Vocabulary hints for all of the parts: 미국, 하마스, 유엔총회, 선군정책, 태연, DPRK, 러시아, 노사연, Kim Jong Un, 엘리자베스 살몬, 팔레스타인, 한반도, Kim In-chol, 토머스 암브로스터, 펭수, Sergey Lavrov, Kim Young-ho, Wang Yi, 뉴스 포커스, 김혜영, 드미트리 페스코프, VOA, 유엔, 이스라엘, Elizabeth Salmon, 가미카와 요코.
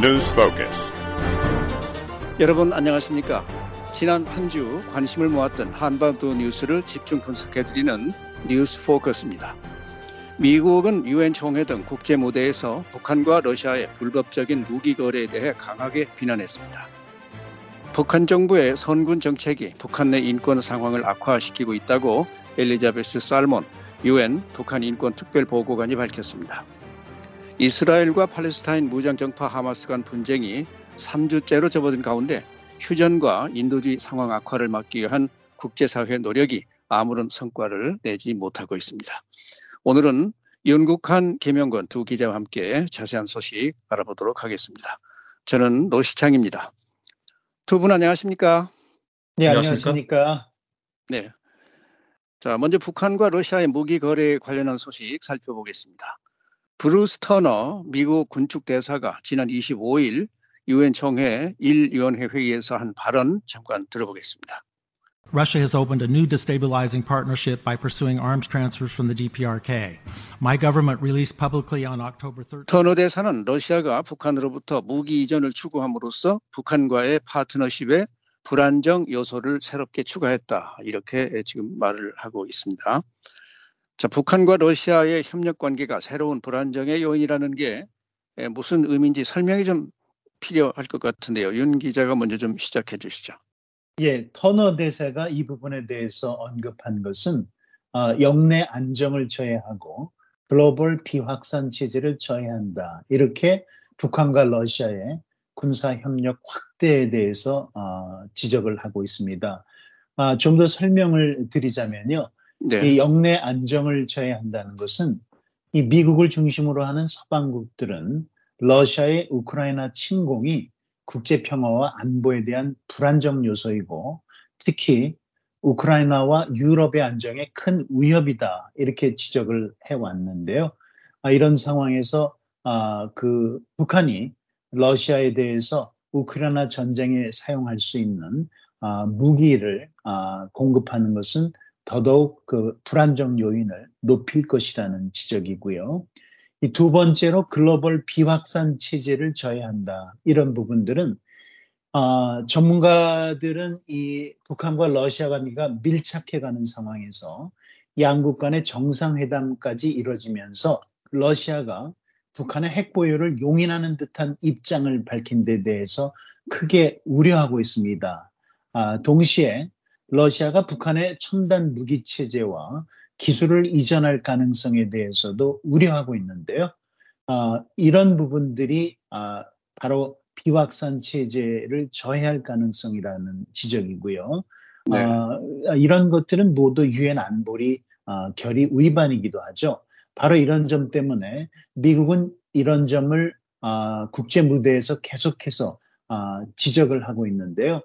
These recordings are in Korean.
News Focus. 여러분 안녕하십니까? 지난 한 주 관심을 모았던 한반도 뉴스를 집중 분석해드리는 뉴스 포커스입니다. 미국은 UN 총회 등 국제 무대에서 북한과 러시아의 불법적인 무기 거래에 대해 강하게 비난했습니다. 북한 정부의 선군 정책이 북한 내 인권 상황을 악화시키고 있다고 엘리자베스 살몬 UN 북한 인권 특별 보고관이 밝혔습니다. 이스라엘과 팔레스타인 무장정파 하마스 간 분쟁이 3주째로 접어든 가운데 휴전과 인도주의 상황 악화를 막기 위한 국제사회의 노력이 아무런 성과를 내지 못하고 있습니다. 오늘은 윤국한, 김영건 두 기자와 함께 자세한 소식 알아보도록 하겠습니다. 저는 노시창입니다. 두 분 안녕하십니까? 네, 안녕하십니까? 네. 자, 먼저 북한과 러시아의 무기 거래에 관련한 소식 살펴보겠습니다. 브루스 터너 미국 군축대사가 지난 25일 UN 총회 1위원회 회의에서 한 발언 잠깐 들어보겠습니다. Russia has opened a new destabilizing partnership by pursuing arms transfers from the DPRK. My government released publicly on October 13th. 터너 대사는 러시아가 북한으로부터 무기 이전을 추구함으로써 북한과의 파트너십에 불안정 요소를 새롭게 추가했다. 이렇게 지금 말을 하고 있습니다. 자, 북한과 러시아의 협력 관계가 새로운 불안정의 요인이라는 게 무슨 의미인지 설명이 좀 필요할 것 같은데요. 윤 기자가 먼저 좀 시작해 주시죠. 예, 터너 대사가 이 부분에 대해서 언급한 것은 영내 안정을 저해하고 글로벌 비확산 체제를 저해한다. 이렇게 북한과 러시아의 군사협력 확대에 대해서 지적을 하고 있습니다. 좀 더 설명을 드리자면요. 네. 이 영내 안정을 저해한다는 것은 이 미국을 중심으로 하는 서방국들은 러시아의 우크라이나 침공이 국제평화와 안보에 대한 불안정 요소이고 특히 우크라이나와 유럽의 안정에 큰 위협이다 이렇게 지적을 해왔는데요. 이런 상황에서 북한이 러시아에 대해서 우크라이나 전쟁에 사용할 수 있는 무기를 공급하는 것은 더더욱 그 불안정 요인을 높일 것이라는 지적이고요. 이 두 번째로 글로벌 비확산 체제를 저해한다. 이런 부분들은 전문가들은 이 북한과 러시아 관계가 밀착해가는 상황에서 양국 간의 정상회담까지 이뤄지면서 러시아가 북한의 핵 보유를 용인하는 듯한 입장을 밝힌 데 대해서 크게 우려하고 있습니다. 동시에 러시아가 북한의 첨단 무기 체제와 기술을 이전할 가능성에 대해서도 우려하고 있는데요. 이런 부분들이 바로 비확산 체제를 저해할 가능성이라는 지적이고요. 네. 이런 것들은 모두 유엔 안보리 결의 위반이기도 하죠. 바로 이런 점 때문에 미국은 이런 점을 국제 무대에서 계속해서 지적을 하고 있는데요.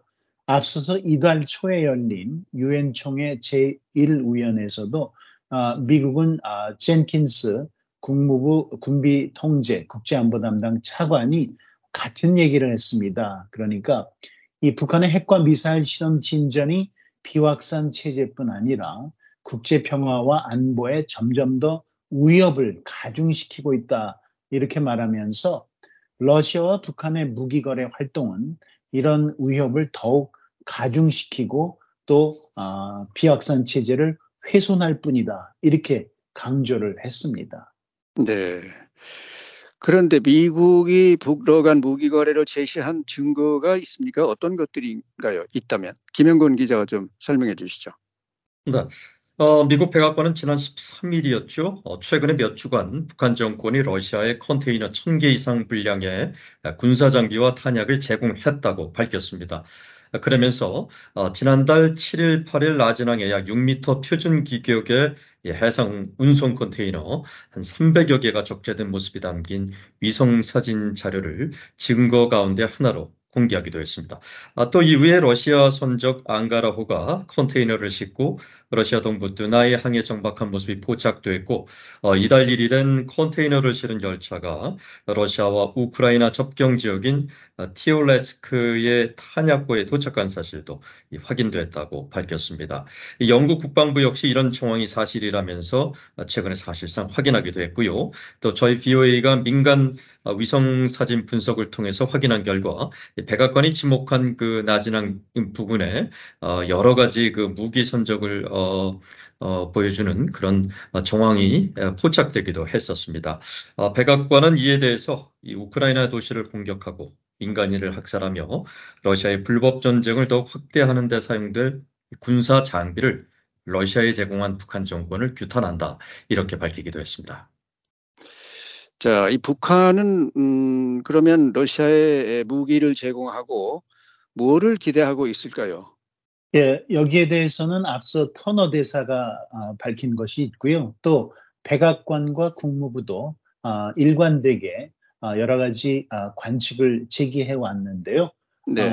앞서서 이달 초에 열린 유엔 총회 제1위원회에서도 미국은 젠킨스 국무부 군비 통제 국제안보 담당 차관이 같은 얘기를 했습니다. 그러니까 이 북한의 핵과 미사일 실험 진전이 비확산 체제뿐 아니라 국제 평화와 안보에 점점 더 위협을 가중시키고 있다. 이렇게 말하면서 러시아와 북한의 무기 거래 활동은 이런 위협을 더욱 가중시키고 또 비확산 체제를 훼손할 뿐이다. 이렇게 강조를 했습니다. 네. 그런데 미국이 북러 간 무기 거래를 제시한 증거가 있습니까? 어떤 것들인가요? 있다면. 김영건 기자가 좀 설명해 주시죠. 네. 미국 백악관은 지난 13일이었죠. 최근에 몇 주간 북한 정권이 러시아에 컨테이너 1,000개 이상 분량의 군사장비와 탄약을 제공했다고 밝혔습니다. 그러면서 지난달 7일, 8일 라진항에 약 6m 표준 규격의 해상 운송 컨테이너 한 300여 개가 적재된 모습이 담긴 위성사진 자료를 증거 가운데 하나로 공개하기도 했습니다. 또 이후에 러시아 선적 앙가라호가 컨테이너를 싣고 러시아 동부 드나이 항에 정박한 모습이 포착됐고 이달 1일엔 컨테이너를 실은 열차가 러시아와 우크라이나 접경 지역인 티올레츠크의 탄약고에 도착한 사실도 확인됐다고 밝혔습니다. 영국 국방부 역시 이런 정황이 사실이라면서 최근에 사실상 확인하기도 했고요. 또 저희 VOA가 민간 위성사진 분석을 통해서 확인한 결과 백악관이 지목한 그 나진항 부근에 여러 가지 그 무기 선적을 보여주는 그런 정황이 포착되기도 했었습니다. 백악관은 이에 대해서 이 우크라이나 도시를 공격하고 민간인을 학살하며 러시아의 불법 전쟁을 더욱 확대하는 데 사용될 군사 장비를 러시아에 제공한 북한 정권을 규탄한다, 이렇게 밝히기도 했습니다. 자, 이 북한은 그러면 러시아에 무기를 제공하고 뭐를 기대하고 있을까요? 예, 여기에 대해서는 앞서 터너 대사가 밝힌 것이 있고요. 또 백악관과 국무부도 일관되게 여러 가지 관측을 제기해 왔는데요. 네.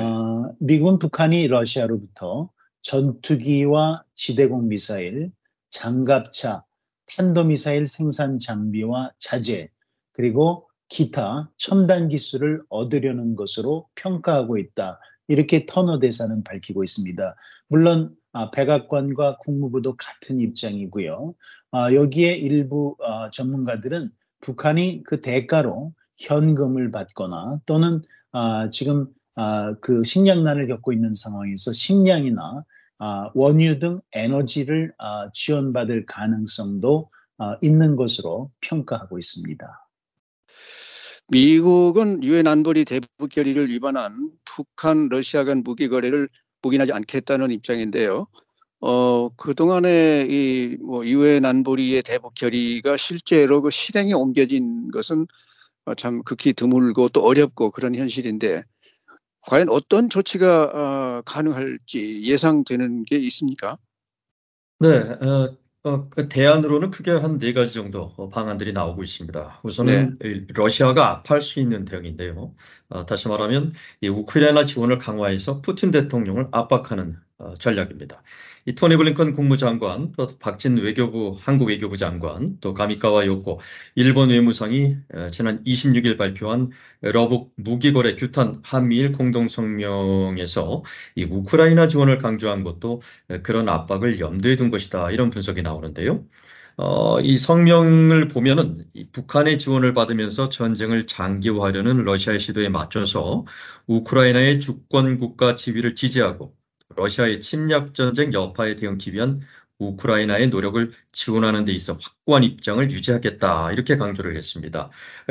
미국은 북한이 러시아로부터 전투기와 지대공 미사일, 장갑차, 탄도미사일 생산 장비와 자재, 그리고 기타 첨단 기술을 얻으려는 것으로 평가하고 있다, 이렇게 터너 대사는 밝히고 있습니다. 물론 백악관과 국무부도 같은 입장이고요. 여기에 일부 전문가들은 북한이 그 대가로 현금을 받거나 또는 지금 그 식량난을 겪고 있는 상황에서 식량이나 원유 등 에너지를 지원받을 가능성도 있는 것으로 평가하고 있습니다. 미국은 유엔 안보리 대북 결의를 위반한 북한, 러시아 간 무기 거래를 묵인하지 않겠다는 입장인데요. 그동안의 이 유엔 안보리의 대북 결의가 실제로 그 실행에 옮겨진 것은 참 극히 드물고 또 어렵고 그런 현실인데, 과연 어떤 조치가 가능할지 예상되는 게 있습니까? 네. 그 대안으로는 크게 한 4가지 정도 방안들이 나오고 있습니다. 우선은 네. 러시아가 압할 수 있는 대응인데요. 다시 말하면 이 우크라이나 지원을 강화해서 푸틴 대통령을 압박하는 전략입니다. 이 토니 블링컨 국무장관, 또 박진 외교부, 한국 외교부 장관, 또 가미카와 요코 일본 외무상이 지난 26일 발표한 러북 무기거래 규탄 한미일 공동성명에서 이 우크라이나 지원을 강조한 것도 그런 압박을 염두에 둔 것이다, 이런 분석이 나오는데요. 이 성명을 보면은 이 북한의 지원을 받으면서 전쟁을 장기화하려는 러시아의 시도에 맞춰서 우크라이나의 주권국가 지위를 지지하고 러시아의 침략전쟁 여파에 대응하기 위한 우크라이나의 노력을 지원하는 데 있어 확고한 입장을 유지하겠다, 이렇게 강조를 했습니다.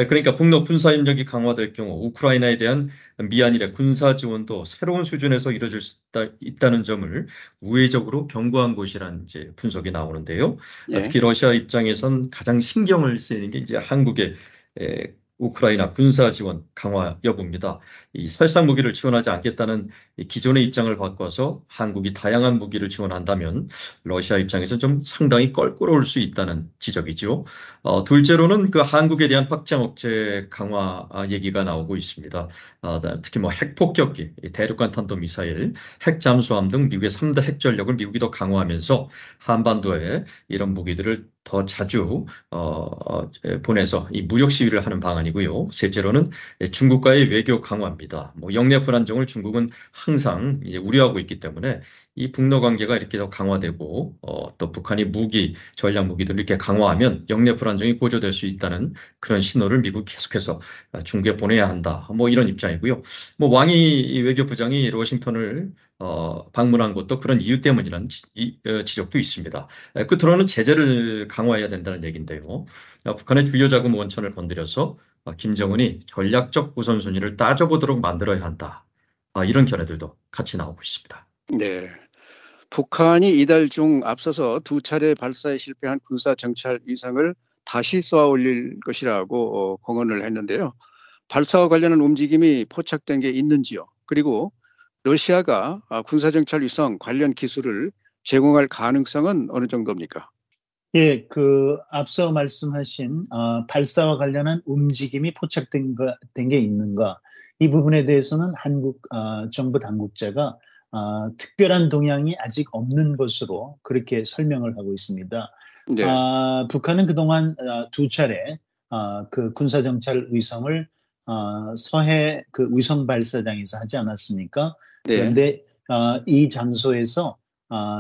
그러니까 북러 군사협력이 강화될 경우 우크라이나에 대한 미한일의 군사 지원도 새로운 수준에서 이뤄질 수 있다는 점을 우회적으로 경고한 것이라는 이제 분석이 나오는데요. 네. 특히 러시아 입장에선 가장 신경을 쓰이는 게 이제 한국의 우크라이나 군사 지원 강화 여부입니다. 이 설상 무기를 지원하지 않겠다는 기존의 입장을 바꿔서 한국이 다양한 무기를 지원한다면 러시아 입장에서 좀 상당히 껄끄러울 수 있다는 지적이죠. 둘째로는 그 한국에 대한 확장 억제 강화 얘기가 나오고 있습니다. 특히 뭐 핵폭격기, 대륙간 탄도 미사일, 핵 잠수함 등 미국의 3대 핵 전력을 미국이 더 강화하면서 한반도에 이런 무기들을 더 자주 보내서 이 무역 시위를 하는 방안이고요. 셋째로는 중국과의 외교 강화입니다. 뭐 영내 불안정을 중국은 항상 이제 우려하고 있기 때문에 이 북러 관계가 이렇게 더 강화되고 또 북한이 무기, 전략 무기들을 이렇게 강화하면 영내 불안정이 고조될 수 있다는 그런 신호를 미국이 계속해서 중국에 보내야 한다, 뭐 이런 입장이고요. 뭐 왕이 외교부장이 워싱턴을 방문한 것도 그런 이유 때문이라는 지적도 있습니다. 끝으로는 제재를 강화해야 된다는 얘기인데요. 북한의 주요자금 원천을 건드려서 김정은이 전략적 우선순위를 따져보도록 만들어야 한다, 이런 견해들도 같이 나오고 있습니다. 네, 북한이 이달 중 앞서서 2차례 발사에 실패한 군사정찰 위성을 다시 쏘아올릴 것이라고 공언을 했는데요. 발사와 관련한 움직임이 포착된 게 있는지요? 그리고 러시아가 군사정찰 위성 관련 기술을 제공할 가능성은 어느 정도입니까? 예, 그 앞서 말씀하신 발사와 관련한 움직임이 포착된 게 있는가, 이 부분에 대해서는 한국 정부 당국자가 특별한 동향이 아직 없는 것으로 그렇게 설명을 하고 있습니다. 네. 북한은 그동안 두 차례 그 군사정찰 위성을 서해 그 위성 발사장에서 하지 않았습니까? 네. 그런데 이 장소에서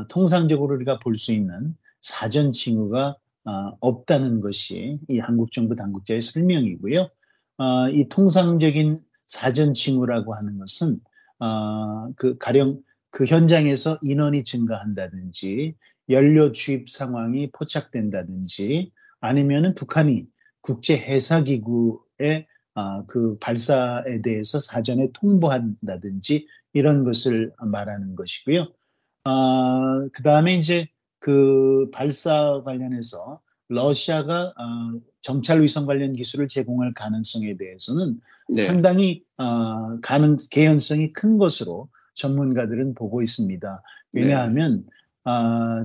통상적으로 우리가 볼 수 있는 사전 징후가 없다는 것이 이 한국 정부 당국자의 설명이고요. 이 통상적인 사전 징후라고 하는 것은 그 가령 그 현장에서 인원이 증가한다든지 연료 주입 상황이 포착된다든지 아니면은 북한이 국제 해사기구의 그 발사에 대해서 사전에 통보한다든지 이런 것을 말하는 것이고요. 그 다음에 이제 그 발사 관련해서 러시아가 정찰 위성 관련 기술을 제공할 가능성에 대해서는 네. 상당히 개연성이 큰 것으로 전문가들은 보고 있습니다. 왜냐하면 네.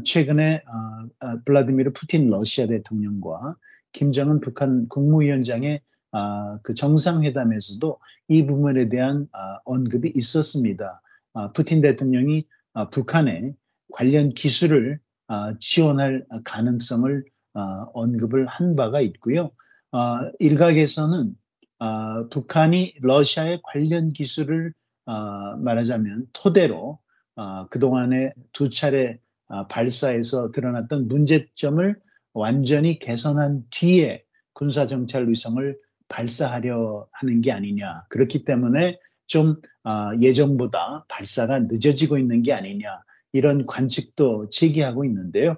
최근에 블라디미르 푸틴 러시아 대통령과 김정은 북한 국무위원장의 그 정상회담에서도 이 부분에 대한 언급이 있었습니다. 푸틴 대통령이 북한에 관련 기술을 지원할 가능성을 언급을 한 바가 있고요. 일각에서는 북한이 러시아의 관련 기술을 말하자면 토대로 그동안에 두 차례 발사에서 드러났던 문제점을 완전히 개선한 뒤에 군사정찰 위성을 발사하려 하는 게 아니냐. 그렇기 때문에 좀 예정보다 발사가 늦어지고 있는 게 아니냐. 이런 관측도 제기하고 있는데요.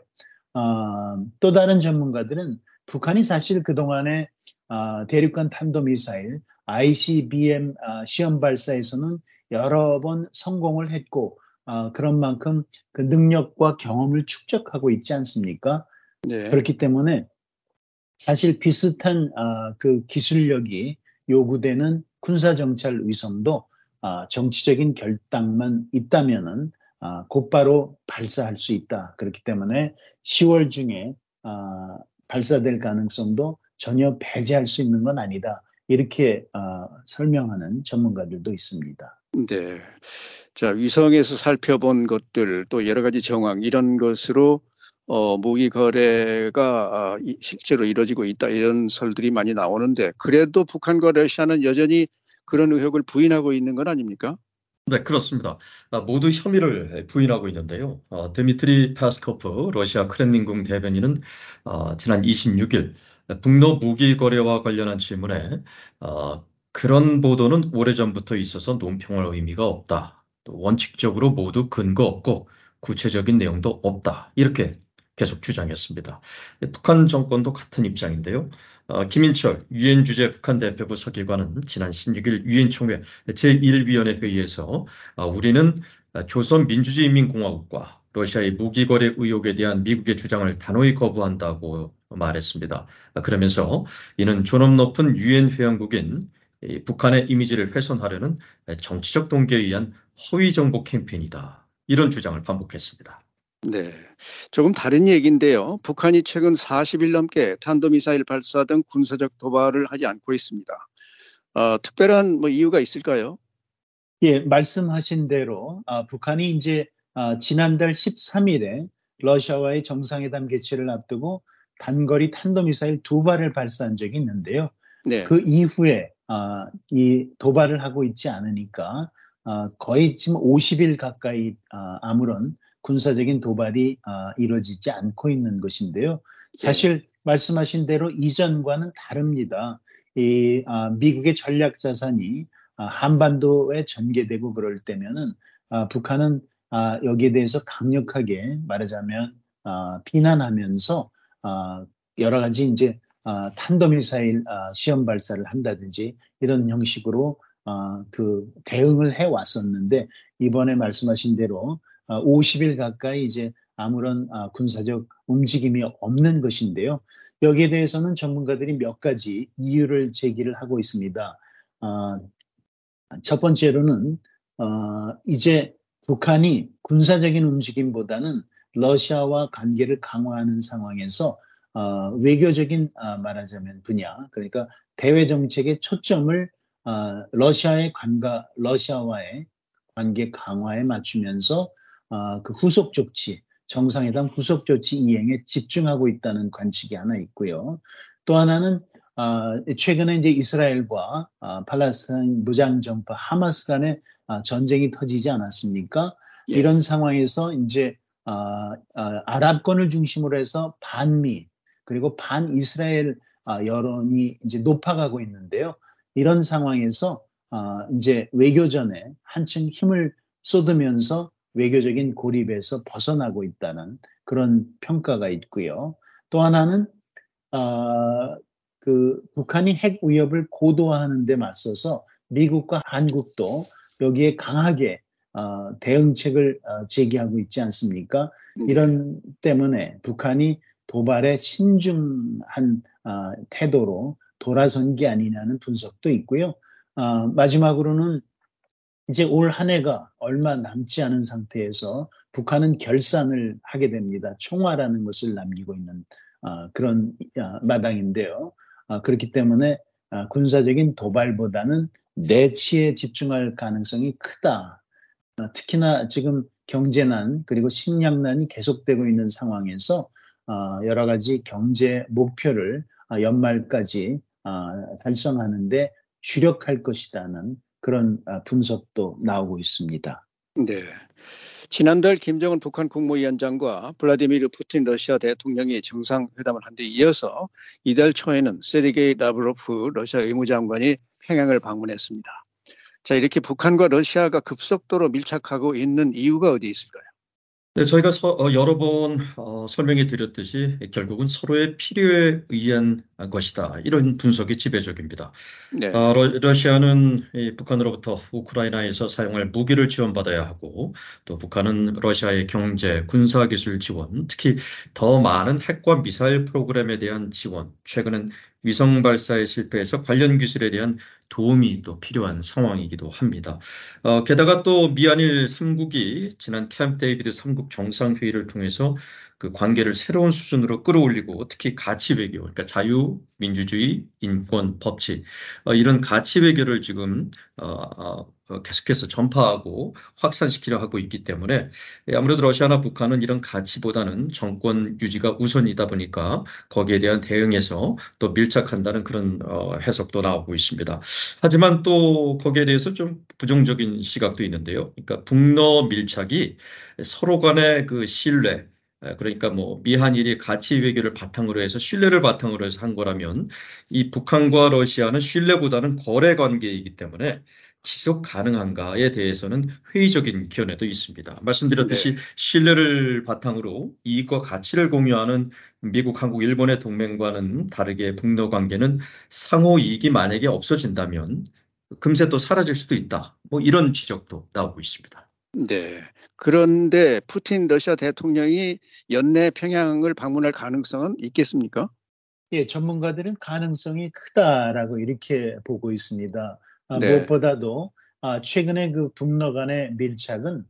또 다른 전문가들은 북한이 사실 그동안에 대륙간 탄도미사일 ICBM 시험 발사에서는 여러 번 성공을 했고 그런 만큼 그 능력과 경험을 축적하고 있지 않습니까? 네. 그렇기 때문에 사실 비슷한 그 기술력이 요구되는 군사정찰 위성도 정치적인 결단만 있다면은 곧바로 발사할 수 있다. 그렇기 때문에 10월 중에 발사될 가능성도 전혀 배제할 수 있는 건 아니다. 이렇게 설명하는 전문가들도 있습니다. 네. 자, 위성에서 살펴본 것들 또 여러 가지 정황 이런 것으로 무기 거래가 실제로 이루어지고 있다 이런 설들이 많이 나오는데 그래도 북한과 러시아는 여전히 그런 의혹을 부인하고 있는 건 아닙니까? 네, 그렇습니다. 모두 혐의를 부인하고 있는데요. 드미트리 페스코프 러시아 크렘린궁 대변인은 지난 26일 북러 무기 거래와 관련한 질문에 그런 보도는 오래전부터 있어서 논평할 의미가 없다. 또 원칙적으로 모두 근거 없고 구체적인 내용도 없다. 이렇게 계속 주장했습니다. 북한 정권도 같은 입장인데요. 김인철 유엔 주재 북한 대표부 서기관은 지난 16일 유엔 총회 제1위원회 회의에서 우리는 조선민주주의인민공화국과 러시아의 무기거래 의혹에 대한 미국의 주장을 단호히 거부한다고 말했습니다. 그러면서 이는 존엄 높은 유엔 회원국인 북한의 이미지를 훼손하려는 정치적 동기에 의한 허위 정보 캠페인이다. 이런 주장을 반복했습니다. 네, 조금 다른 얘기인데요. 북한이 최근 40일 넘게 탄도미사일 발사 등 군사적 도발을 하지 않고 있습니다. 특별한 이유가 있을까요? 예, 말씀하신 대로 북한이 이제 지난달 13일에 러시아와의 정상회담 개최를 앞두고 단거리 탄도미사일 2발을 발사한 적이 있는데요. 네. 그 이후에 이 도발을 하고 있지 않으니까 거의 지금 50일 가까이 아무런 군사적인 도발이 이루어지지 않고 있는 것인데요. 사실 말씀하신 대로 이전과는 다릅니다. 이 미국의 전략 자산이 한반도에 전개되고 그럴 때면은 북한은 여기에 대해서 강력하게 말하자면 비난하면서 여러 가지 이제 탄도미사일 시험 발사를 한다든지 이런 형식으로 그 대응을 해 왔었는데 이번에 말씀하신 대로 50일 가까이 이제 아무런 군사적 움직임이 없는 것인데요. 여기에 대해서는 전문가들이 몇 가지 이유를 제기를 하고 있습니다. 첫 번째로는 이제 북한이 군사적인 움직임보다는 러시아와 관계를 강화하는 상황에서 외교적인 말하자면 분야, 그러니까 대외 정책의 초점을 러시아와의 관계 강화에 맞추면서 그 후속 조치, 정상회담 후속 조치 이행에 집중하고 있다는 관측이 하나 있고요. 또 하나는 최근에 이제 이스라엘과 팔레스타인 무장 정파 하마스 간의 전쟁이 터지지 않았습니까? 예. 이런 상황에서 이제 아랍권을 중심으로 해서 반미 그리고 반 이스라엘 여론이 이제 높아가고 있는데요. 이런 상황에서 이제 외교전에 한층 힘을 쏟으면서 외교적인 고립에서 벗어나고 있다는 그런 평가가 있고요. 또 하나는 그 북한이 핵 위협을 고도화하는 데 맞서서 미국과 한국도 여기에 강하게 대응책을 제기하고 있지 않습니까? 이런 때문에 북한이 도발에 신중한 태도로 돌아선 게 아니냐는 분석도 있고요. 마지막으로는 이제 올 한 해가 얼마 남지 않은 상태에서 북한은 결산을 하게 됩니다. 총화라는 것을 남기고 있는 그런 마당인데요. 그렇기 때문에 군사적인 도발보다는 내치에 집중할 가능성이 크다. 특히나 지금 경제난 그리고 식량난이 계속되고 있는 상황에서 여러 가지 경제 목표를 연말까지 달성하는 데 주력할 것이라는 그런 분석도 나오고 있습니다. 네. 지난달 김정은 북한 국무위원장과 블라디미르 푸틴 러시아 대통령이 정상회담을 한 데 이어서 이달 초에는 세르게이 라브로프 러시아 외무장관이 평양을 방문했습니다. 자, 이렇게 북한과 러시아가 급속도로 밀착하고 있는 이유가 어디 있을까요? 네, 저희가 여러 번 설명해 드렸듯이 결국은 서로의 필요에 의한 것이다. 이런 분석이 지배적입니다. 네. 러시아는 북한으로부터 우크라이나에서 사용할 무기를 지원받아야 하고 또 북한은 러시아의 경제, 군사기술 지원, 특히 더 많은 핵과 미사일 프로그램에 대한 지원, 최근엔 위성 발사에 실패해서 관련 기술에 대한 도움이 또 필요한 상황이기도 합니다. 게다가 또 미한일 3국이 지난 캠프 데이비드 3국 정상회의를 통해서 그 관계를 새로운 수준으로 끌어올리고 특히 가치 외교, 그러니까 자유, 민주주의, 인권, 법치 이런 가치 외교를 지금 계속해서 전파하고 확산시키려 하고 있기 때문에 아무래도 러시아나 북한은 이런 가치보다는 정권 유지가 우선이다 보니까 거기에 대한 대응에서 또 밀착한다는 그런 해석도 나오고 있습니다. 하지만 또 거기에 대해서 좀 부정적인 시각도 있는데요. 그러니까 북러 밀착이 서로 간의 그 신뢰, 그러니까 뭐 미한일이 가치 외교를 바탕으로 해서 신뢰를 바탕으로 해서 한 거라면 이 북한과 러시아는 신뢰보다는 거래 관계이기 때문에 지속 가능한가에 대해서는 회의적인 견해도 있습니다. 말씀드렸듯이 신뢰를 바탕으로 이익과 가치를 공유하는 미국, 한국, 일본의 동맹과는 다르게 북러 관계는 상호 이익이 만약에 없어진다면 금세 또 사라질 수도 있다. 뭐 이런 지적도 나오고 있습니다. 네. 그런데 푸틴 러시아 대통령이 연내 평양을 방문할 가능성은 있겠습니까? 예, 전문가들은 가능성이 크다라고 이렇게 보고 있습니다. 네. 무엇보다도 최근에 그 북러 간의 밀착은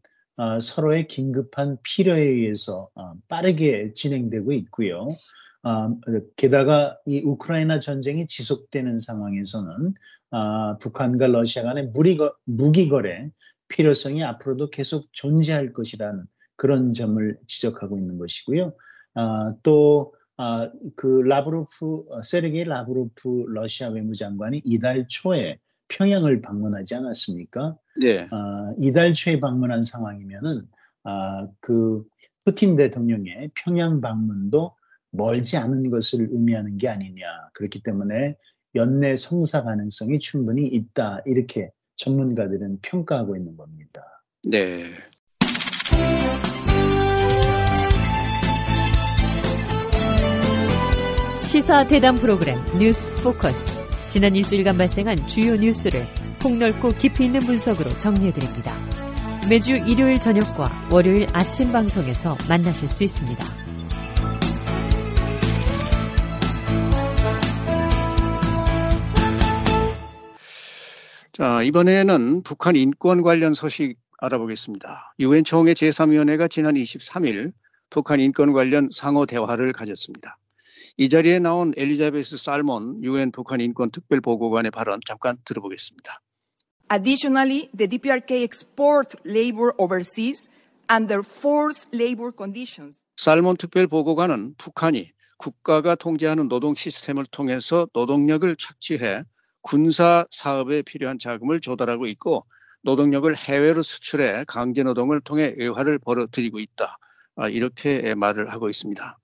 서로의 긴급한 필요에 의해서 빠르게 진행되고 있고요. 게다가 이 우크라이나 전쟁이 지속되는 상황에서는 북한과 러시아 간의 무기 거래 필요성이 앞으로도 계속 존재할 것이라는 그런 점을 지적하고 있는 것이고요. 또 그 세르게이 라브로프 러시아 외무장관이 이달 초에 평양을 방문하지 않았습니까? 네. 이달 초에 방문한 상황이면은 그 푸틴 대통령의 평양 방문도 멀지 않은 것을 의미하는 게 아니냐. 그렇기 때문에 연내 성사 가능성이 충분히 있다. 이렇게 전문가들은 평가하고 있는 겁니다. 네. 시사 대담 프로그램 뉴스 포커스. 지난 일주일간 발생한 주요 뉴스를 폭넓고 깊이 있는 분석으로 정리해드립니다. 매주 일요일 저녁과 월요일 아침 방송에서 만나실 수 있습니다. 자, 이번에는 북한 인권 관련 소식 알아보겠습니다. 유엔 총회 제3위원회가 지난 23일 북한 인권 관련 상호 대화를 가졌습니다. 이 자리에 나온 엘리자베스 살몬 유엔 북한 인권 특별보고관의 발언 잠깐 들어보겠습니다. Additionally, the DPRK export labor overseas under forced labor conditions. 살몬 특별 보고관은 북한이 국가가 통제하는 노동 시스템을 통해서 노동력을 착취해 군사 사업에 필요한 자금을 조달하고 있고 노동력을 해외로 수출해 강제노동을 통해 외화를 벌어들이고 있다. 이렇게 말을 하고 있습니다.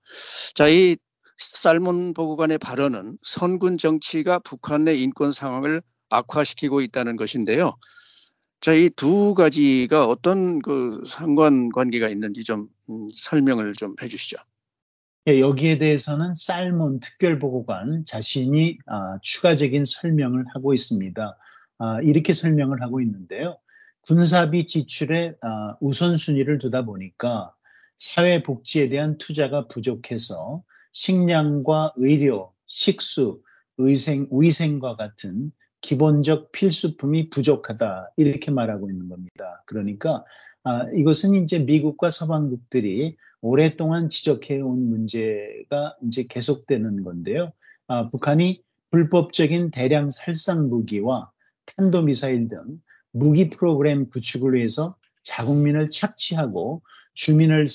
자, 이 살몬 보고관의 발언은 선군 정치가 북한 내 인권 상황을 악화시키고 있다는 것인데요. 자, 이 두 가지가 어떤 그 상관관계가 있는지 좀 설명을 좀 해주시죠. 예, 여기에 대해서는 살몬 특별보고관 자신이 추가적인 설명을 하고 있습니다. 이렇게 설명을 하고 있는데요. 군사비 지출에 우선순위를 두다 보니까 사회복지에 대한 투자가 부족해서 식량과 의료, 식수, 위생과 같은 기본적 필수품이 부족하다 이렇게 말하고 있는 겁니다. 그러니까 이것은 이제 미국과 서방국들이 오랫동안 지적해온 문제가 이제 계속되는 건데요. 북한이 불법적인 대량 살상 무기와 탄도미사일 등 무기 프로그램 구축을 위해서 자국민을 착취하고 주민을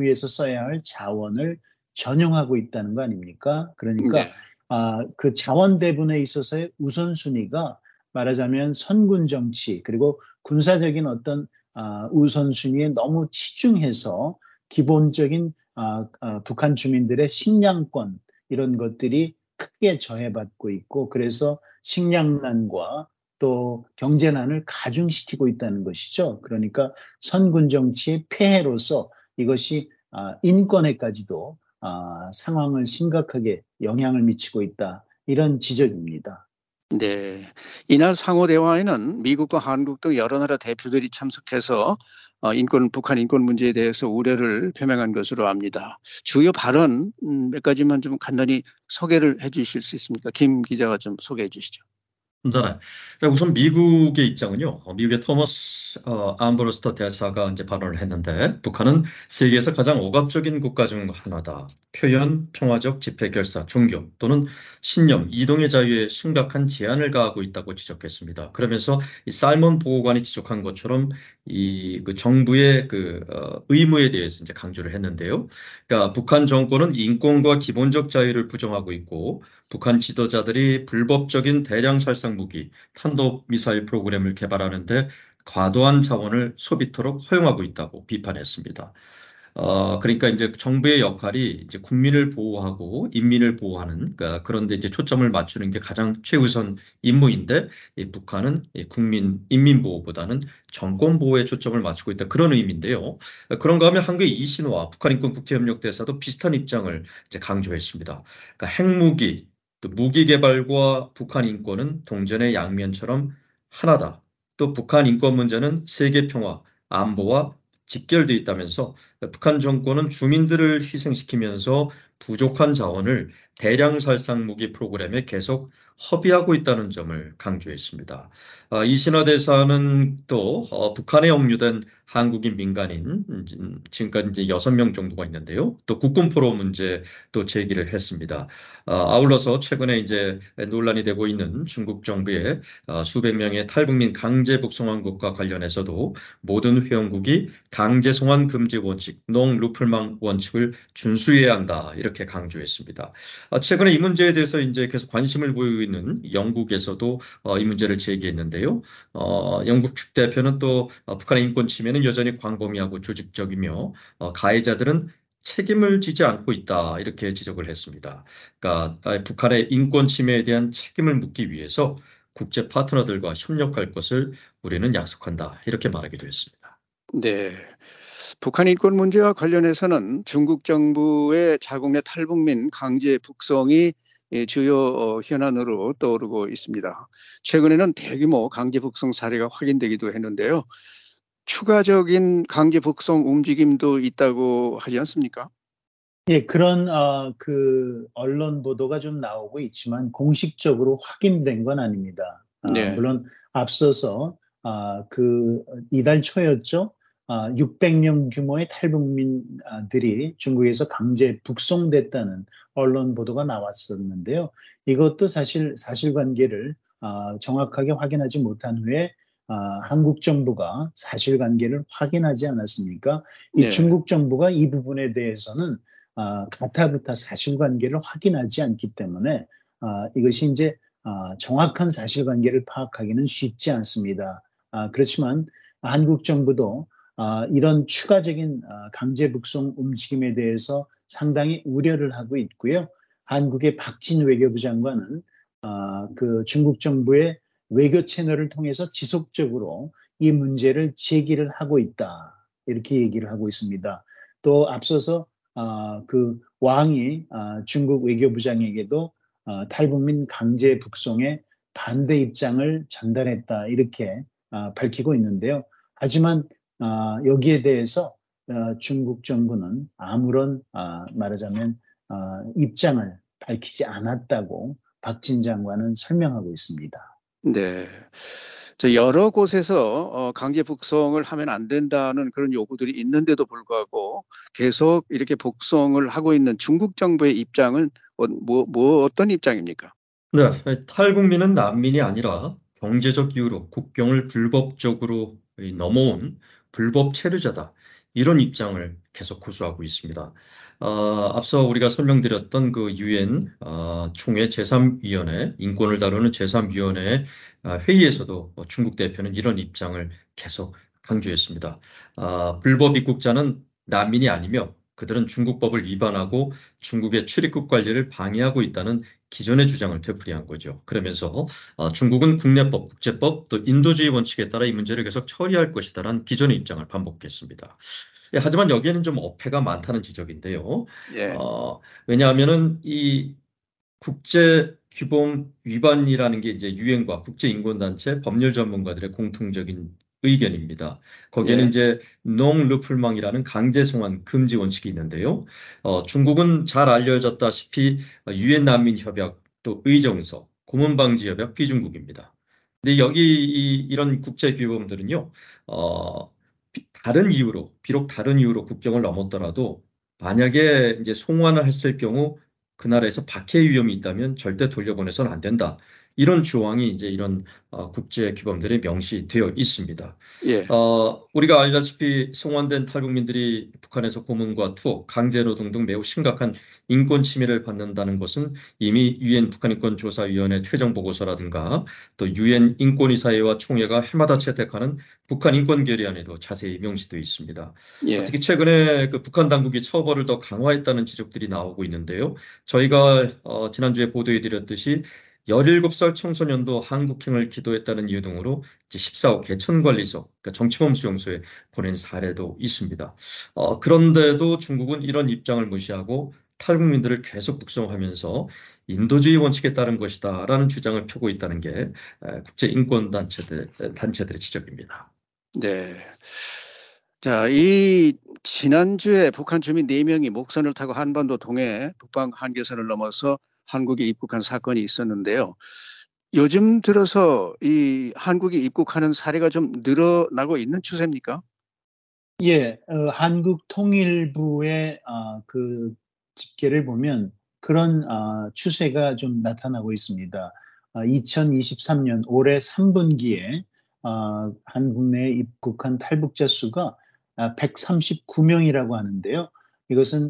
위해서 써야 할 자원을 전용하고 있다는 거 아닙니까? 그러니까 네. 그 자원 배분에 있어서의 우선순위가 말하자면 선군 정치 그리고 군사적인 어떤 우선순위에 너무 치중해서 기본적인 북한 주민들의 식량권 이런 것들이 크게 저해받고 있고 그래서 식량난과 또 경제난을 가중시키고 있다는 것이죠. 그러니까 선군 정치의 폐해로서 이것이 인권에까지도 상황을 심각하게 영향을 미치고 있다. 이런 지적입니다. 네, 이날 상호 대화에는 미국과 한국 등 여러 나라 대표들이 참석해서 북한 인권 문제에 대해서 우려를 표명한 것으로 압니다. 주요 발언 몇 가지만 좀 간단히 소개를 해 주실 수 있습니까? 김 기자가 좀 소개해 주시죠. 네, 우선 미국의 입장은요. 미국의 토머스 암브로스터 대사가 이제 발언을 했는데 북한은 세계에서 가장 억압적인 국가 중 하나다. 표현, 평화적 집회 결사, 종교 또는 신념, 이동의 자유에 심각한 제한을 가하고 있다고 지적했습니다. 그러면서 이 살몬 보고관이 지적한 것처럼 그 정부의 의무에 대해서 이제 강조를 했는데요. 그러니까 북한 정권은 인권과 기본적 자유를 부정하고 있고 북한 지도자들이 불법적인 대량 살상 무기, 탄도미사일 프로그램을 개발하는데 과도한 자원을 소비토록 허용하고 있다고 비판했습니다. 그러니까 이제 정부의 역할이 이제 국민을 보호하고 인민을 보호하는 그런데 이제 초점을 맞추는 게 가장 최우선 임무인데 북한은 인민 보호보다는 정권 보호에 초점을 맞추고 있다 그런 의미인데요. 그런가 하면 한국의 이신화 북한 인권 국제협력 대사도 비슷한 입장을 이제 강조했습니다. 그러니까 핵무기 무기 개발과 북한 인권은 동전의 양면처럼 하나다. 또 북한 인권 문제는 세계 평화, 안보와 직결되어 있다면서 북한 정권은 주민들을 희생시키면서 부족한 자원을 대량 살상 무기 프로그램에 계속 허비하고 있다는 점을 강조했습니다. 이신화 대사는 또 북한에 억류된 한국인 민간인 지금까지 이제 6명 정도가 있는데요. 또 국군 포로 문제도 제기를 했습니다. 아울러서 최근에 이제 논란이 되고 있는 중국 정부의 수백 명의 탈북민 강제 북송한 것과 관련해서도 모든 회원국이 강제 송환 금지 원칙, 농 루플망 원칙을 준수해야 한다 이렇게 강조했습니다. 최근에 이 문제에 대해서 이제 계속 관심을 보이고 있는 영국에서도 이 문제를 제기했는데요. 영국 측 대표는 또 북한의 인권 침해는 여전히 광범위하고 조직적이며 가해자들은 책임을 지지 않고 있다 이렇게 지적을 했습니다. 그러니까 북한의 인권 침해에 대한 책임을 묻기 위해서 국제 파트너들과 협력할 것을 우리는 약속한다 이렇게 말하기도 했습니다. 네. 북한 인권 문제와 관련해서는 중국 정부의 자국 내 탈북민 강제 북송이 주요 현안으로 떠오르고 있습니다. 최근에는 대규모 강제 북송 사례가 확인되기도 했는데요. 추가적인 강제 북송 움직임도 있다고 하지 않습니까? 예, 그런 그 언론 보도가 좀 나오고 있지만 공식적으로 확인된 건 아닙니다. 네. 물론 앞서서 이달 초였죠. 600명 규모의 탈북민들이 중국에서 강제 북송됐다는 언론 보도가 나왔었는데요. 이것도 사실관계를 정확하게 확인하지 못한 후에 한국 정부가 사실관계를 확인하지 않았습니까? 이 중국 정부가 이 부분에 대해서는 가타부타 사실관계를 확인하지 않기 때문에 이것이 이제 정확한 사실관계를 파악하기는 쉽지 않습니다. 그렇지만 한국 정부도 이런 추가적인 강제 북송 움직임에 대해서 상당히 우려를 하고 있고요. 한국의 박진 외교부 장관은 그 중국 정부의 외교 채널을 통해서 지속적으로 이 문제를 제기를 하고 있다, 이렇게 얘기를 하고 있습니다. 또 앞서서 그 왕이 중국 외교부장에게도 탈북민 강제 북송에 반대 입장을 전달했다, 이렇게 밝히고 있는데요. 하지만 여기에 대해서 중국 정부는 아무런 말하자면 입장을 밝히지 않았다고 박진 장관은 설명하고 있습니다. 네, 여러 곳에서 강제 북송을 하면 안 된다는 그런 요구들이 있는데도 불구하고 계속 이렇게 북송을 하고 있는 중국 정부의 입장은 어떤 입장입니까? 네, 탈북민은 난민이 아니라 경제적 이유로 국경을 불법적으로 넘어온 불법 체류자다, 이런 입장을 계속 고수하고 있습니다. 앞서 우리가 설명드렸던 그 유엔 총회 제3위원회, 인권을 다루는 제3위원회 회의에서도 중국 대표는 이런 입장을 계속 강조했습니다. 불법 입국자는 난민이 아니며 그들은 중국법을 위반하고 중국의 출입국 관리를 방해하고 있다는 기존의 주장을 되풀이한 거죠. 그러면서 중국은 국내법, 국제법, 또 인도주의 원칙에 따라 이 문제를 계속 처리할 것이다라는 기존의 입장을 반복했습니다. 예, 하지만 여기에는 좀 어폐가 많다는 지적인데요. 예. 왜냐하면은 이 국제 규범 위반이라는 게 이제 유엔과 국제인권단체, 법률 전문가들의 공통적인 의견입니다. 거기에는 이제 농르풀망이라는 강제 송환 금지 원칙이 있는데요. 중국은 잘 알려졌다시피 유엔 난민 협약, 또 의정서, 고문 방지 협약 비중국입니다. 근데 여기 이런 국제 규범들은요, 다른 이유로, 비록 다른 이유로 국경을 넘었더라도 만약에 이제 송환을 했을 경우 그 나라에서 박해 위험이 있다면 절대 돌려보내서는 안 된다, 이런 조항이 이제 이런 국제 규범들에 명시되어 있습니다. 예. 우리가 알다시피 송환된 탈북민들이 북한에서 고문과 투옥, 강제노동 등 매우 심각한 인권 침해를 받는다는 것은 이미 유엔 북한인권조사위원회 최종 보고서라든가 또 유엔 인권이사회와 총회가 해마다 채택하는 북한 인권결의안에도 자세히 명시되어 있습니다. 예. 특히 최근에 그 북한 당국이 처벌을 더 강화했다는 지적들이 나오고 있는데요. 저희가 지난주에 보도해드렸듯이 17살 청소년도 한국행을 기도했다는 이유 등으로 14호 개천관리소, 그러니까 정치범 수용소에 보낸 사례도 있습니다. 그런데도 중국은 이런 입장을 무시하고 탈북민들을 계속 북송하면서 인도주의 원칙에 따른 것이다 라는 주장을 펴고 있다는 게 국제인권단체들의 지적입니다. 네. 자, 지난주에 북한 주민 4명이 목선을 타고 한반도 동해 북방 한계선을 넘어서 한국에 입국한 사건이 있었는데요. 요즘 들어서 이 한국에 입국하는 사례가 좀 늘어나고 있는 추세입니까? 예, 한국 통일부의 그 집계를 보면 그런 추세가 좀 나타나고 있습니다. 2023년 올해 3분기에 한국 내에 입국한 탈북자 수가 139명이라고 하는데요. 이것은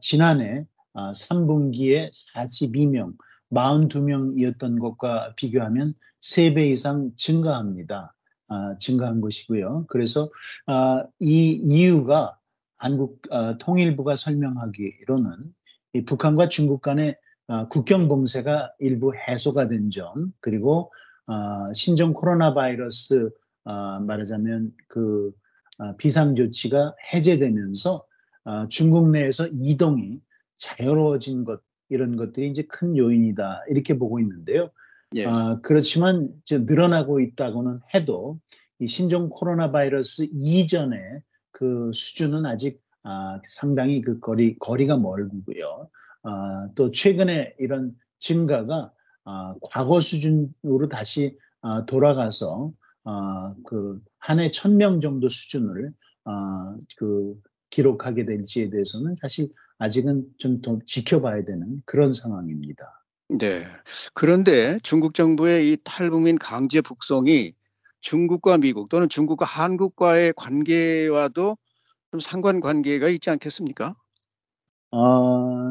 지난해 3분기에 42명, 42명이었던 것과 비교하면 3배 이상 증가합니다. 증가한 것이고요. 그래서 이 이유가 한국 통일부가 설명하기로는 이 북한과 중국 간의 국경 봉쇄가 일부 해소가 된 점, 그리고 신종 코로나 바이러스 말하자면 그 비상조치가 해제되면서 중국 내에서 이동이 자유로워진 것, 이런 것들이 이제 큰 요인이다, 이렇게 보고 있는데요. 예. 그렇지만 이제 늘어나고 있다고는 해도 이 신종 코로나 바이러스 이전에 그 수준은 아직 상당히 그 거리가 멀고요. 또 최근에 이런 증가가 과거 수준으로 다시 돌아가서 그 한 해 1,000명 정도 수준을 그 기록하게 될지에 대해서는 사실 아직은 좀 더 지켜봐야 되는 그런 상황입니다. 네. 그런데 중국 정부의 이 탈북민 강제 북송이 중국과 미국 또는 중국과 한국과의 관계와도 좀 상관관계가 있지 않겠습니까?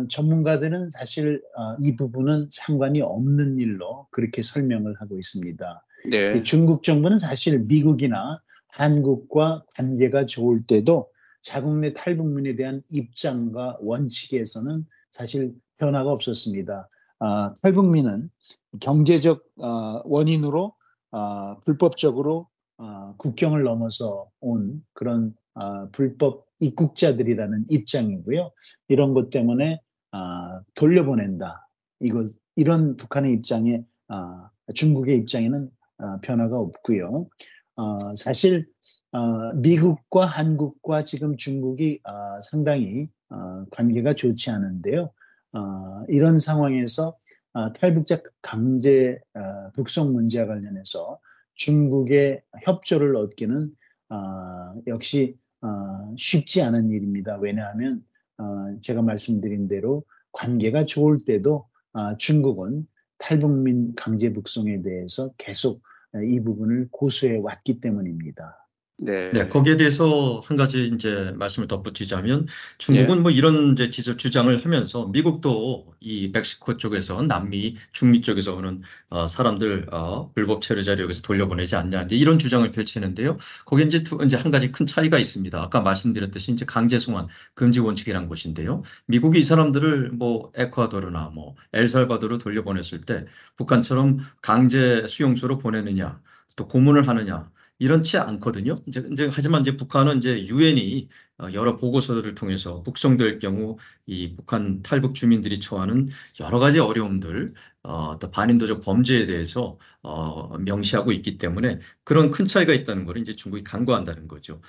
전문가들은 사실 이 부분은 상관이 없는 일로 그렇게 설명을 하고 있습니다. 네. 중국 정부는 사실 미국이나 한국과 관계가 좋을 때도 자국 내 탈북민에 대한 입장과 원칙에서는 사실 변화가 없었습니다. 탈북민은 경제적 원인으로 불법적으로 국경을 넘어서 온 그런 불법 입국자들이라는 입장이고요. 이런 것 때문에 돌려보낸다. 이런 북한의 입장에 중국의 입장에는 변화가 없고요. 사실 미국과 한국과 지금 중국이 상당히 관계가 좋지 않은데요. 이런 상황에서 탈북자 강제 북송 문제와 관련해서 중국의 협조를 얻기는 역시 쉽지 않은 일입니다. 왜냐하면 제가 말씀드린 대로 관계가 좋을 때도 중국은 탈북민 강제 북송에 대해서 계속 이 부분을 고수해 왔기 때문입니다. 네. 네, 거기에 대해서 한 가지 이제 말씀을 덧붙이자면 중국은 네. 뭐 이런 이제 주장을 하면서 미국도 이 멕시코 쪽에서 남미, 중미 쪽에서 오는 사람들 불법 체류자를 여기서 돌려보내지 않냐 이제 이런 주장을 펼치는데요. 거기에 이제 한 가지 큰 차이가 있습니다. 아까 말씀드렸듯이 이제 강제송환 금지 원칙이란 것인데요. 미국이 이 사람들을 뭐 에콰도르나 뭐 엘살바도르 돌려보냈을 때 북한처럼 강제 수용소로 보내느냐 또 고문을 하느냐 이런치 않거든요. 하지만 이제 북한은 이제 유엔이 여러 보고서들을 통해서 북송될 경우 이 북한 탈북 주민들이 처하는 여러 가지 어려움들, 또 반인도적 범죄에 대해서 명시하고 있기 때문에 그런 큰 차이가 있다는 걸 이제 중국이 간과한다는 거죠.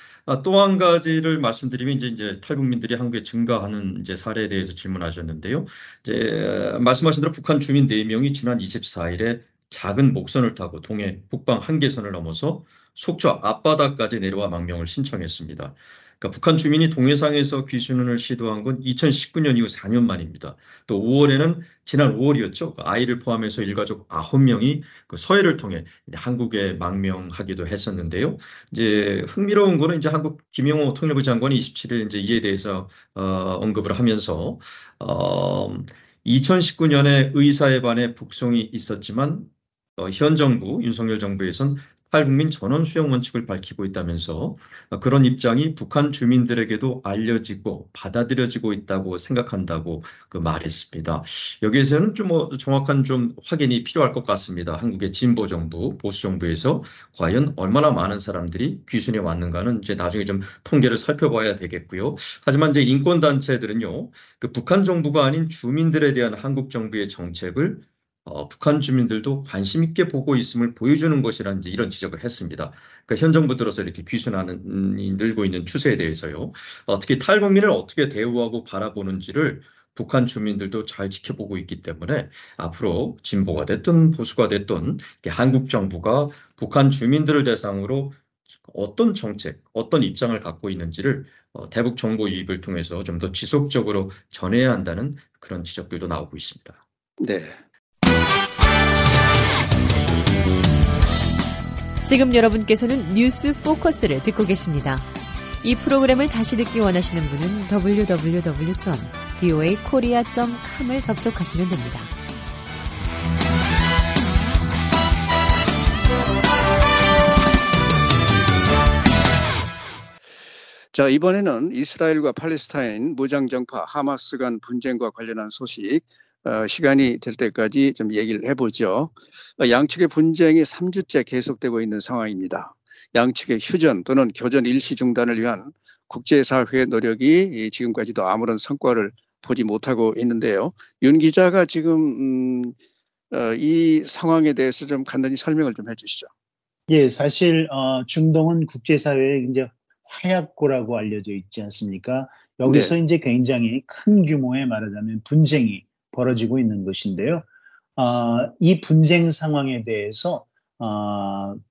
또 한 가지를 말씀드리면 이제 탈북민들이 한국에 증가하는 이제 사례에 대해서 질문하셨는데요. 이제 말씀하신 대로 북한 주민 4명이 지난 24일에 작은 목선을 타고 동해 북방 한계선을 넘어서 속초 앞바다까지 내려와 망명을 신청했습니다. 그러니까 북한 주민이 동해상에서 귀순을 시도한 건 2019년 이후 4년 만입니다. 또 5월에는 지난 5월이었죠. 아이를 포함해서 일가족 9명이 그 서해를 통해 한국에 망명하기도 했었는데요. 이제 흥미로운 거는 이제 한국 김영호 통일부 장관이 27일 이제 이에 대해서 언급을 하면서 2019년에 의사에 반해 북송이 있었지만 현 정부, 윤석열 정부에선 탈북민 전원 수용 원칙을 밝히고 있다면서 그런 입장이 북한 주민들에게도 알려지고 받아들여지고 있다고 생각한다고 말했습니다. 여기에서는 좀 정확한 좀 확인이 필요할 것 같습니다. 한국의 진보 정부, 보수 정부에서 과연 얼마나 많은 사람들이 귀순해 왔는가는 이제 나중에 좀 통계를 살펴봐야 되겠고요. 하지만 이제 인권 단체들은요, 그 북한 정부가 아닌 주민들에 대한 한국 정부의 정책을 북한 주민들도 관심 있게 보고 있음을 보여주는 것이라는 이런 지적을 했습니다. 그러니까 현 정부 들어서 이렇게 귀순하는 늘고 있는 추세에 대해서요. 특히 탈북민을 어떻게 대우하고 바라보는지를 북한 주민들도 잘 지켜보고 있기 때문에 앞으로 진보가 됐든 보수가 됐든 한국 정부가 북한 주민들을 대상으로 어떤 정책, 어떤 입장을 갖고 있는지를 대북 정보 유입을 통해서 좀 더 지속적으로 전해야 한다는 그런 지적들도 나오고 있습니다. 네. 지금 여러분께서는 뉴스 포커스를 듣고 계십니다. 이 프로그램을 다시 듣기 원하시는 분은 www.voakorea.com을 접속하시면 됩니다. 자, 이번에는 이스라엘과 팔레스타인 무장정파 하마스 간 분쟁과 관련한 소식 시간이 될 때까지 좀 얘기를 해보죠. 양측의 분쟁이 3주째 계속되고 있는 상황입니다. 양측의 휴전 또는 교전 일시 중단을 위한 국제사회의 노력이 지금까지도 아무런 성과를 보지 못하고 있는데요. 윤 기자가 지금 이 상황에 대해서 좀 간단히 설명을 좀 해주시죠. 예, 사실 중동은 국제사회의 이제 화약고라고 알려져 있지 않습니까? 여기서 네. 이제 굉장히 큰 규모의 말하자면 분쟁이 벌어지고 있는 것인데요. 이 분쟁 상황에 대해서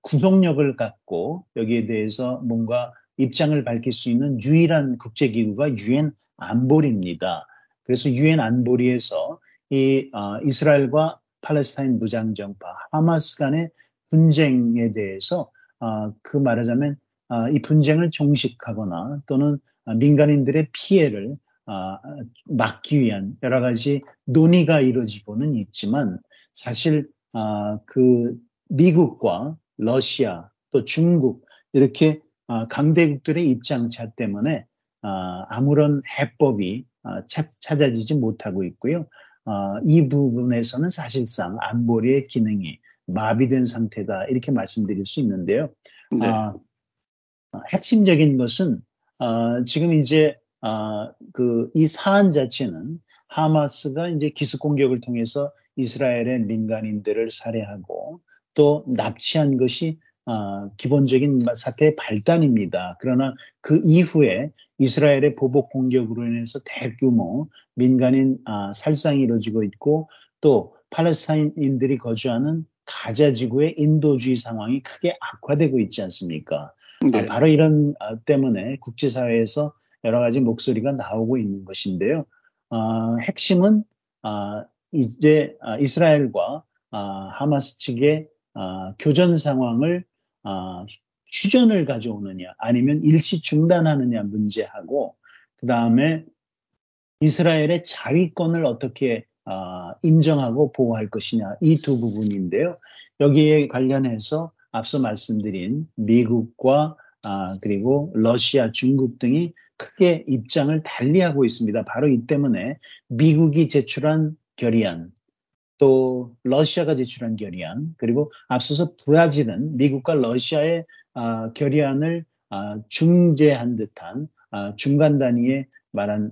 구속력을 갖고 여기에 대해서 뭔가 입장을 밝힐 수 있는 유일한 국제기구가 유엔 안보리입니다. 그래서 유엔 안보리에서 이 이스라엘과 팔레스타인 무장정파 하마스 간의 분쟁에 대해서 그 말하자면 이 분쟁을 종식하거나 또는 민간인들의 피해를 막기 위한 여러 가지 논의가 이루어지고는 있지만 사실 그 미국과 러시아 또 중국 이렇게 강대국들의 입장차 때문에 아무런 해법이 찾아지지 못하고 있고요. 이 부분에서는 사실상 안보리의 기능이 마비된 상태다 이렇게 말씀드릴 수 있는데요. 네. 핵심적인 것은 지금 이제 그 이 사안 자체는 하마스가 이제 기습 공격을 통해서 이스라엘의 민간인들을 살해하고 또 납치한 것이 기본적인 사태의 발단입니다. 그러나 그 이후에 이스라엘의 보복 공격으로 인해서 대규모 민간인 살상이 이루어지고 있고 또 팔레스타인인들이 거주하는 가자 지구의 인도주의 상황이 크게 악화되고 있지 않습니까? 네. 바로 이런 때문에 국제사회에서 여러 가지 목소리가 나오고 있는 것인데요. 핵심은 이제 이스라엘과 하마스 측의 교전 상황을 휴전을 가져오느냐 아니면 일시 중단하느냐 문제하고 그 다음에 이스라엘의 자위권을 어떻게 인정하고 보호할 것이냐 이 두 부분인데요. 여기에 관련해서 앞서 말씀드린 미국과 그리고 러시아, 중국 등이 크게 입장을 달리하고 있습니다. 바로 이 때문에 미국이 제출한 결의안 또 러시아가 제출한 결의안 그리고 앞서서 브라질은 미국과 러시아의 결의안을 중재한 듯한 중간 단위의 말한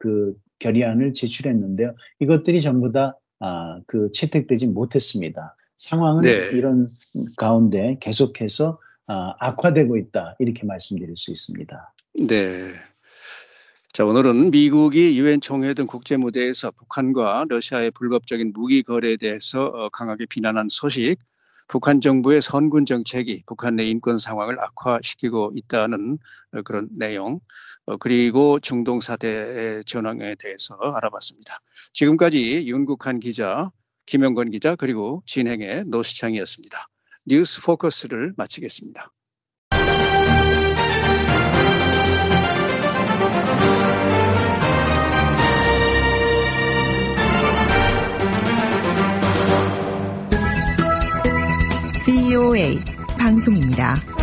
그 결의안을 제출했는데요. 이것들이 전부 다 그 채택되지 못했습니다. 상황은 네. 이런 가운데 계속해서 악화되고 있다 이렇게 말씀드릴 수 있습니다. 네. 자, 오늘은 미국이 유엔 총회 등 국제 무대에서 북한과 러시아의 불법적인 무기 거래에 대해서 강하게 비난한 소식, 북한 정부의 선군 정책이 북한 내 인권 상황을 악화시키고 있다는 그런 내용, 그리고 중동 사태의 전황에 대해서 알아봤습니다. 지금까지 윤국한 기자, 김영건 기자, 그리고 진행의 노시창이었습니다. 뉴스 포커스를 마치겠습니다. VOA 방송입니다.